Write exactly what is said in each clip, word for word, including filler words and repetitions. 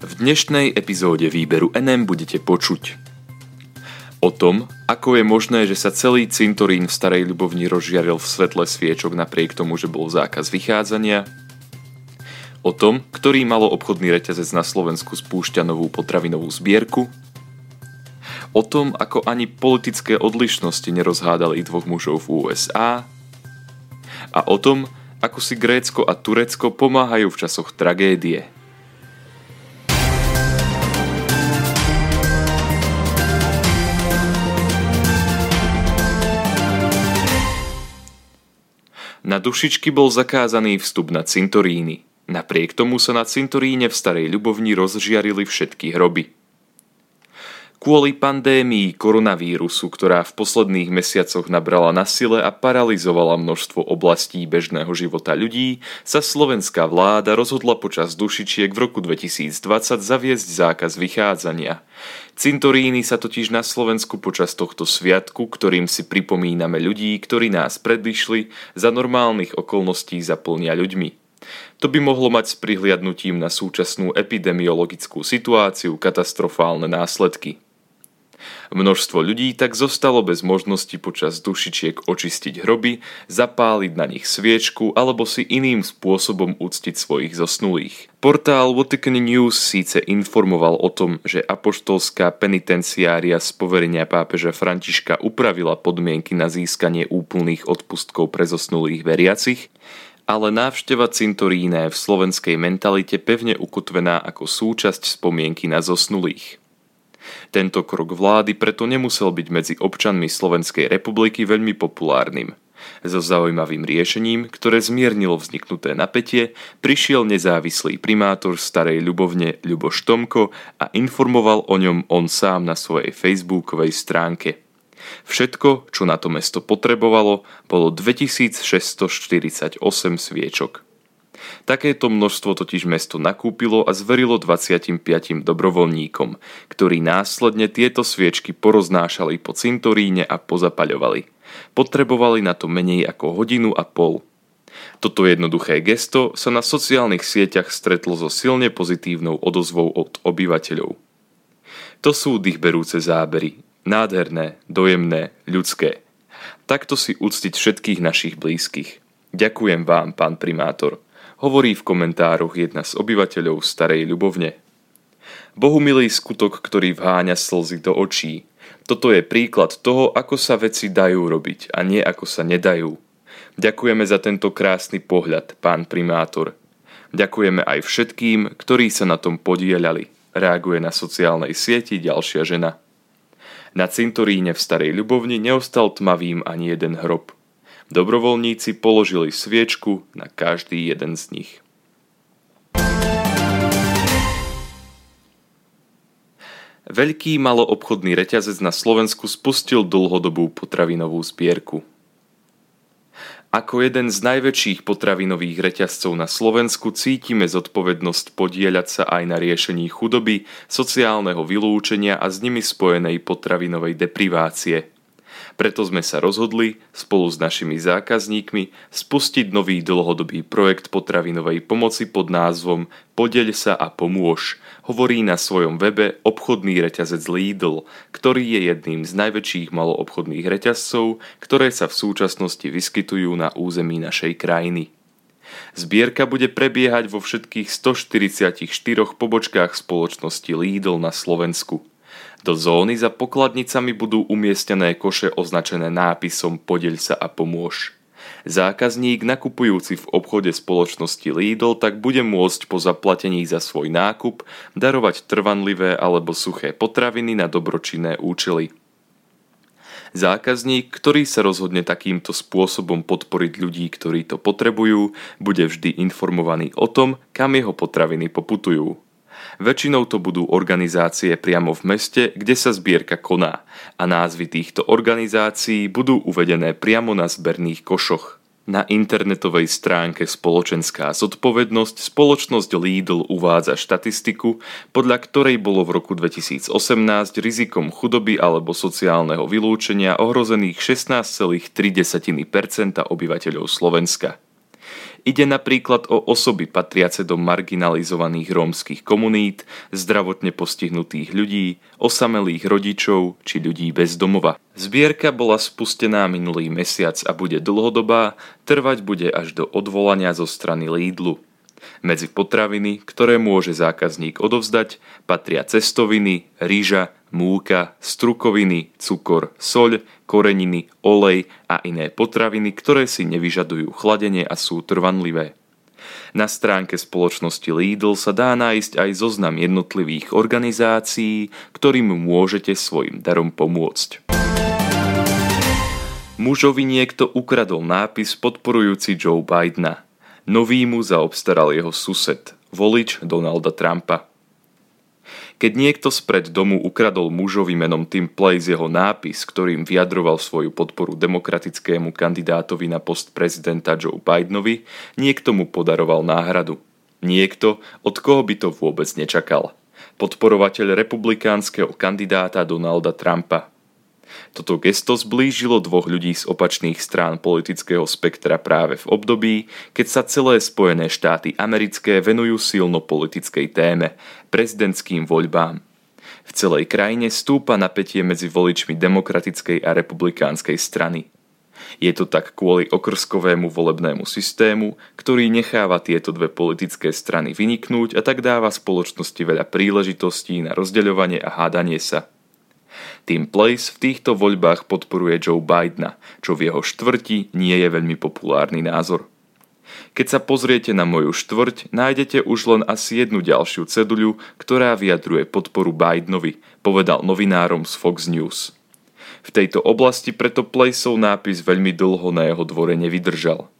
V dnešnej epizóde Výberu en em budete počuť o tom, ako je možné, že sa celý cintorín v Starej Ľubovni rozžiaril v svetle sviečok napriek tomu, že bol zákaz vychádzania, o tom, ktorý maloobchodný reťazec na Slovensku spúšťa novú potravinovú zbierku, o tom, ako ani politické odlišnosti nerozhádali dvoch mužov v ú es á a o tom, ako si Grécko a Turecko pomáhajú v časoch tragédie. Na dušičky bol zakázaný vstup na cintoríny. Napriek tomu sa na cintoríne v Starej Ľubovni rozžiarili všetky hroby. Kvôli pandémii koronavírusu, ktorá v posledných mesiacoch nabrala na sile a paralyzovala množstvo oblastí bežného života ľudí, sa slovenská vláda rozhodla počas dušičiek v roku dvetisícdvadsať zaviesť zákaz vychádzania. Cintoríny sa totiž na Slovensku počas tohto sviatku, ktorým si pripomíname ľudí, ktorí nás predišli, za normálnych okolností zaplnia ľuďmi. To by mohlo mať s prihliadnutím na súčasnú epidemiologickú situáciu katastrofálne následky. Množstvo ľudí tak zostalo bez možnosti počas dušičiek očistiť hroby, zapáliť na nich sviečku alebo si iným spôsobom uctiť svojich zosnulých. Portál Vatican News síce informoval o tom, že apoštolská penitenciária z poverenia pápeža Františka upravila podmienky na získanie úplných odpustkov pre zosnulých veriacich, ale návšteva cintorína je v slovenskej mentalite pevne ukotvená ako súčasť spomienky na zosnulých. Tento krok vlády preto nemusel byť medzi občanmi Slovenskej republiky veľmi populárnym. So zaujímavým riešením, ktoré zmiernilo vzniknuté napätie, prišiel nezávislý primátor Starej Ľubovne Ľuboš Tomko a informoval o ňom on sám na svojej facebookovej stránke. Všetko, čo na to mesto potrebovalo, bolo dvetisícšesťstoštyridsaťosem sviečok. Takéto množstvo totiž mesto nakúpilo a zverilo dvadsaťpäť dobrovoľníkom, ktorí následne tieto sviečky poroznášali po cintoríne a pozapaľovali. Potrebovali na to menej ako hodinu a pol. Toto jednoduché gesto sa na sociálnych sieťach stretlo so silne pozitívnou odozvou od obyvateľov. To sú dýchberúce zábery. Nádherné, dojemné, ľudské. Takto si uctiť všetkých našich blízkych. Ďakujem vám, pán primátor, hovorí v komentároch jedna z obyvateľov Starej Ľubovne. Bohumilý skutok, ktorý vháňa slzy do očí. Toto je príklad toho, ako sa veci dajú robiť a nie ako sa nedajú. Ďakujeme za tento krásny pohľad, pán primátor. Ďakujeme aj všetkým, ktorí sa na tom podieľali, reaguje na sociálnej sieti ďalšia žena. Na cintoríne v Starej Ľubovni neostal tmavým ani jeden hrob. Dobrovoľníci položili sviečku na každý jeden z nich. Veľký maloobchodný reťazec na Slovensku spustil dlhodobú potravinovú zbierku. Ako jeden z najväčších potravinových reťazcov na Slovensku cítime zodpovednosť podieľať sa aj na riešení chudoby, sociálneho vylúčenia a s nimi spojenej potravinovej deprivácie. Preto sme sa rozhodli spolu s našimi zákazníkmi spustiť nový dlhodobý projekt potravinovej pomoci pod názvom Podeľ sa a pomôž, hovorí na svojom webe obchodný reťazec Lidl, ktorý je jedným z najväčších maloobchodných reťazcov, ktoré sa v súčasnosti vyskytujú na území našej krajiny. Zbierka bude prebiehať vo všetkých stoštyridsaťštyri pobočkách spoločnosti Lidl na Slovensku. Do zóny za pokladnicami budú umiestnené koše označené nápisom Podeľ sa a pomôž. Zákazník nakupujúci v obchode spoločnosti Lidl tak bude môcť po zaplatení za svoj nákup darovať trvanlivé alebo suché potraviny na dobročinné účely. Zákazník, ktorý sa rozhodne takýmto spôsobom podporiť ľudí, ktorí to potrebujú, bude vždy informovaný o tom, kam jeho potraviny poputujú. Väčšinou to budú organizácie priamo v meste, kde sa zbierka koná a názvy týchto organizácií budú uvedené priamo na zberných košoch. Na internetovej stránke Spoločenská zodpovednosť spoločnosť Lidl uvádza štatistiku, podľa ktorej bolo v roku dvetisícosemnásť rizikom chudoby alebo sociálneho vylúčenia ohrozených šestnásť celá tri percent obyvateľov Slovenska. Ide napríklad o osoby patriace do marginalizovaných rómskych komunít, zdravotne postihnutých ľudí, osamelých rodičov či ľudí bez domova. Zbierka bola spustená minulý mesiac a bude dlhodobá, trvať bude až do odvolania zo strany Lidlu. Medzi potraviny, ktoré môže zákazník odovzdať, patria cestoviny, ryža, múka, strukoviny, cukor, soľ, koreniny, olej a iné potraviny, ktoré si nevyžadujú chladenie a sú trvanlivé. Na stránke spoločnosti Lidl sa dá nájsť aj zoznam jednotlivých organizácií, ktorým môžete svojim darom pomôcť. Mužovi niekto ukradol nápis podporujúci Joe Bidena. Nový mu zaobstaral jeho sused, volič Donalda Trumpa. Keď niekto spred domu ukradol mužovi menom Tim Pleis jeho nápis, ktorým vyjadroval svoju podporu demokratickému kandidátovi na post prezidenta Joe Bidenovi, niekto mu podaroval náhradu. Niekto, od koho by to vôbec nečakal. Podporovateľ republikánskeho kandidáta Donalda Trumpa. Toto gesto zblížilo dvoch ľudí z opačných strán politického spektra práve v období, keď sa celé Spojené štáty americké venujú silno politickej téme, prezidentským voľbám. V celej krajine stúpa napätie medzi voličmi demokratickej a republikánskej strany. Je to tak kvôli okrskovému volebnému systému, ktorý necháva tieto dve politické strany vyniknúť a tak dáva spoločnosti veľa príležitostí na rozdeľovanie a hádanie sa. Tim Pleis v týchto voľbách podporuje Joe Bidena, čo v jeho štvrti nie je veľmi populárny názor. Keď sa pozriete na moju štvrť, nájdete už len asi jednu ďalšiu ceduľu, ktorá vyjadruje podporu Bidenovi, povedal novinárom z Fox News. V tejto oblasti preto Pleisov nápis veľmi dlho na jeho dvore nevydržal.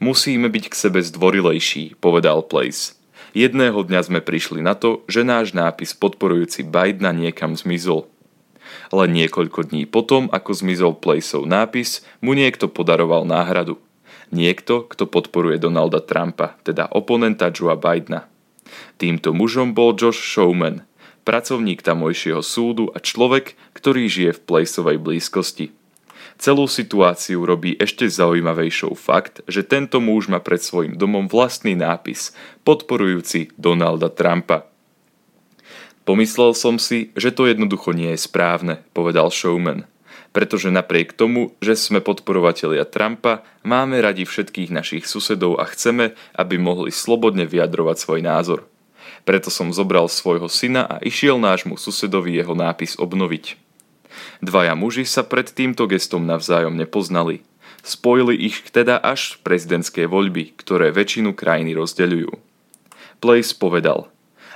Musíme byť k sebe zdvorilejší, povedal Pleis. Jedného dňa sme prišli na to, že náš nápis podporujúci Bidena niekam zmizol. Len niekoľko dní potom, ako zmizol Pleisov nápis, mu niekto podaroval náhradu. Niekto, kto podporuje Donalda Trumpa, teda oponenta Joea Bidena. Týmto mužom bol Josh Showman, pracovník tamojšieho súdu a človek, ktorý žije v Pleisovej blízkosti. Celú situáciu robí ešte zaujímavejšou fakt, že tento muž má pred svojím domom vlastný nápis, podporujúci Donalda Trumpa. Pomyslel som si, že to jednoducho nie je správne, povedal Showman. Pretože napriek tomu, že sme podporovatelia Trumpa, máme radi všetkých našich susedov a chceme, aby mohli slobodne vyjadrovať svoj názor. Preto som zobral svojho syna a išiel nášmu susedovi jeho nápis obnoviť. Dvaja muži sa pred týmto gestom navzájom nepoznali. Spojili ich teda až prezidentské voľby, ktoré väčšinu krajiny rozdeľujú. Pleis povedal: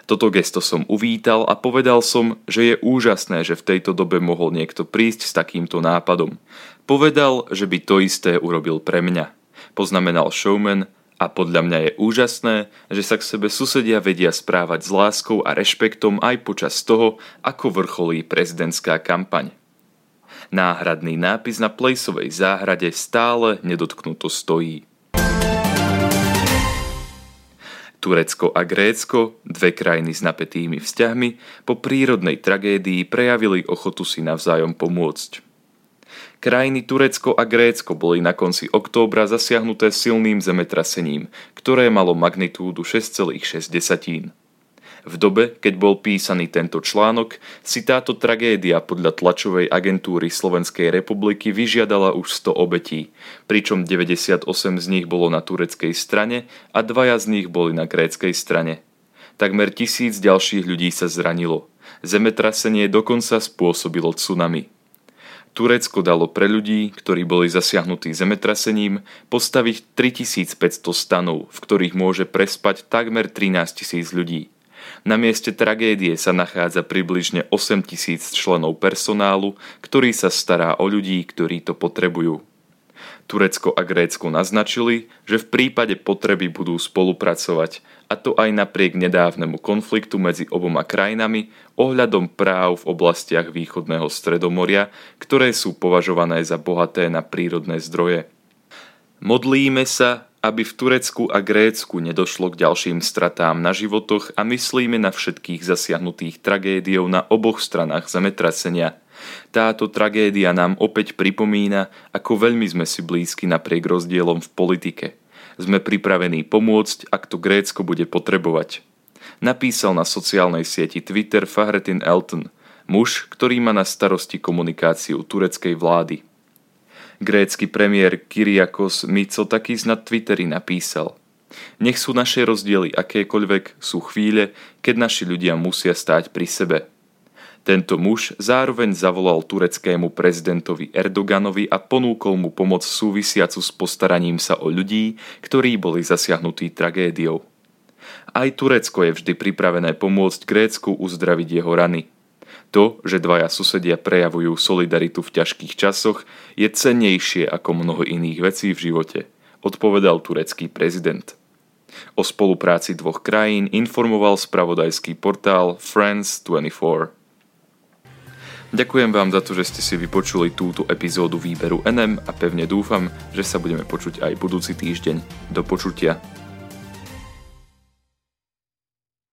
Toto gesto som uvítal a povedal som, že je úžasné, že v tejto dobe mohol niekto prísť s takýmto nápadom. Povedal, že by to isté urobil pre mňa. Poznamenal Showman a podľa mňa je úžasné, že sa k sebe susedia vedia správať s láskou a rešpektom aj počas toho, ako vrcholí prezidentská kampaň. Náhradný nápis na Pleisovej záhrade stále nedotknuto stojí. Turecko a Grécko, dve krajiny s napätými vzťahmi, po prírodnej tragédii prejavili ochotu si navzájom pomôcť. Krajiny Turecko a Grécko boli na konci októbra zasiahnuté silným zemetrasením, ktoré malo magnitúdu šesť celá šesť. V dobe, keď bol písaný tento článok, si táto tragédia podľa tlačovej agentúry Slovenskej republiky vyžiadala už sto obetí, pričom deväťdesiatosem z nich bolo na tureckej strane a dvaja z nich boli na gréckej strane. Takmer tisíc ďalších ľudí sa zranilo. Zemetrasenie dokonca spôsobilo tsunami. Turecko dalo pre ľudí, ktorí boli zasiahnutí zemetrasením, postaviť tritisícpäťsto stanov, v ktorých môže prespať takmer trinásťtisíc ľudí. Na mieste tragédie sa nachádza približne osemtisíc členov personálu, ktorý sa stará o ľudí, ktorí to potrebujú. Turecko a Grécko naznačili, že v prípade potreby budú spolupracovať, a to aj napriek nedávnemu konfliktu medzi oboma krajinami ohľadom práv v oblastiach východného Stredomoria, ktoré sú považované za bohaté na prírodné zdroje. Modlíme sa, aby v Turecku a Grécku nedošlo k ďalším stratám na životoch a myslíme na všetkých zasiahnutých tragédiou na oboch stranách zemetrasenia. Táto tragédia nám opäť pripomína, ako veľmi sme si blízki napriek rozdielom v politike. Sme pripravení pomôcť, ak to Grécko bude potrebovať. Napísal na sociálnej sieti Twitter Fahrettin Elton, muž, ktorý má na starosti komunikáciu tureckej vlády. Grécky premiér Kyriakos Mitsotakis na Twitteri napísal: Nech sú naše rozdiely akékoľvek, sú chvíle, keď naši ľudia musia stáť pri sebe. Tento muž zároveň zavolal tureckému prezidentovi Erdoganovi a ponúkol mu pomoc súvisiacu s postaraním sa o ľudí, ktorí boli zasiahnutí tragédiou. Aj Turecko je vždy pripravené pomôcť Grécku uzdraviť jeho rany. To, že dvaja susedia prejavujú solidaritu v ťažkých časoch, je cennejšie ako mnoho iných vecí v živote, odpovedal turecký prezident. O spolupráci dvoch krajín informoval spravodajský portál France dvadsaťštyri. Ďakujem vám za to, že ste si vypočuli túto epizódu Výberu en em a pevne dúfam, že sa budeme počuť aj budúci týždeň. Do počutia.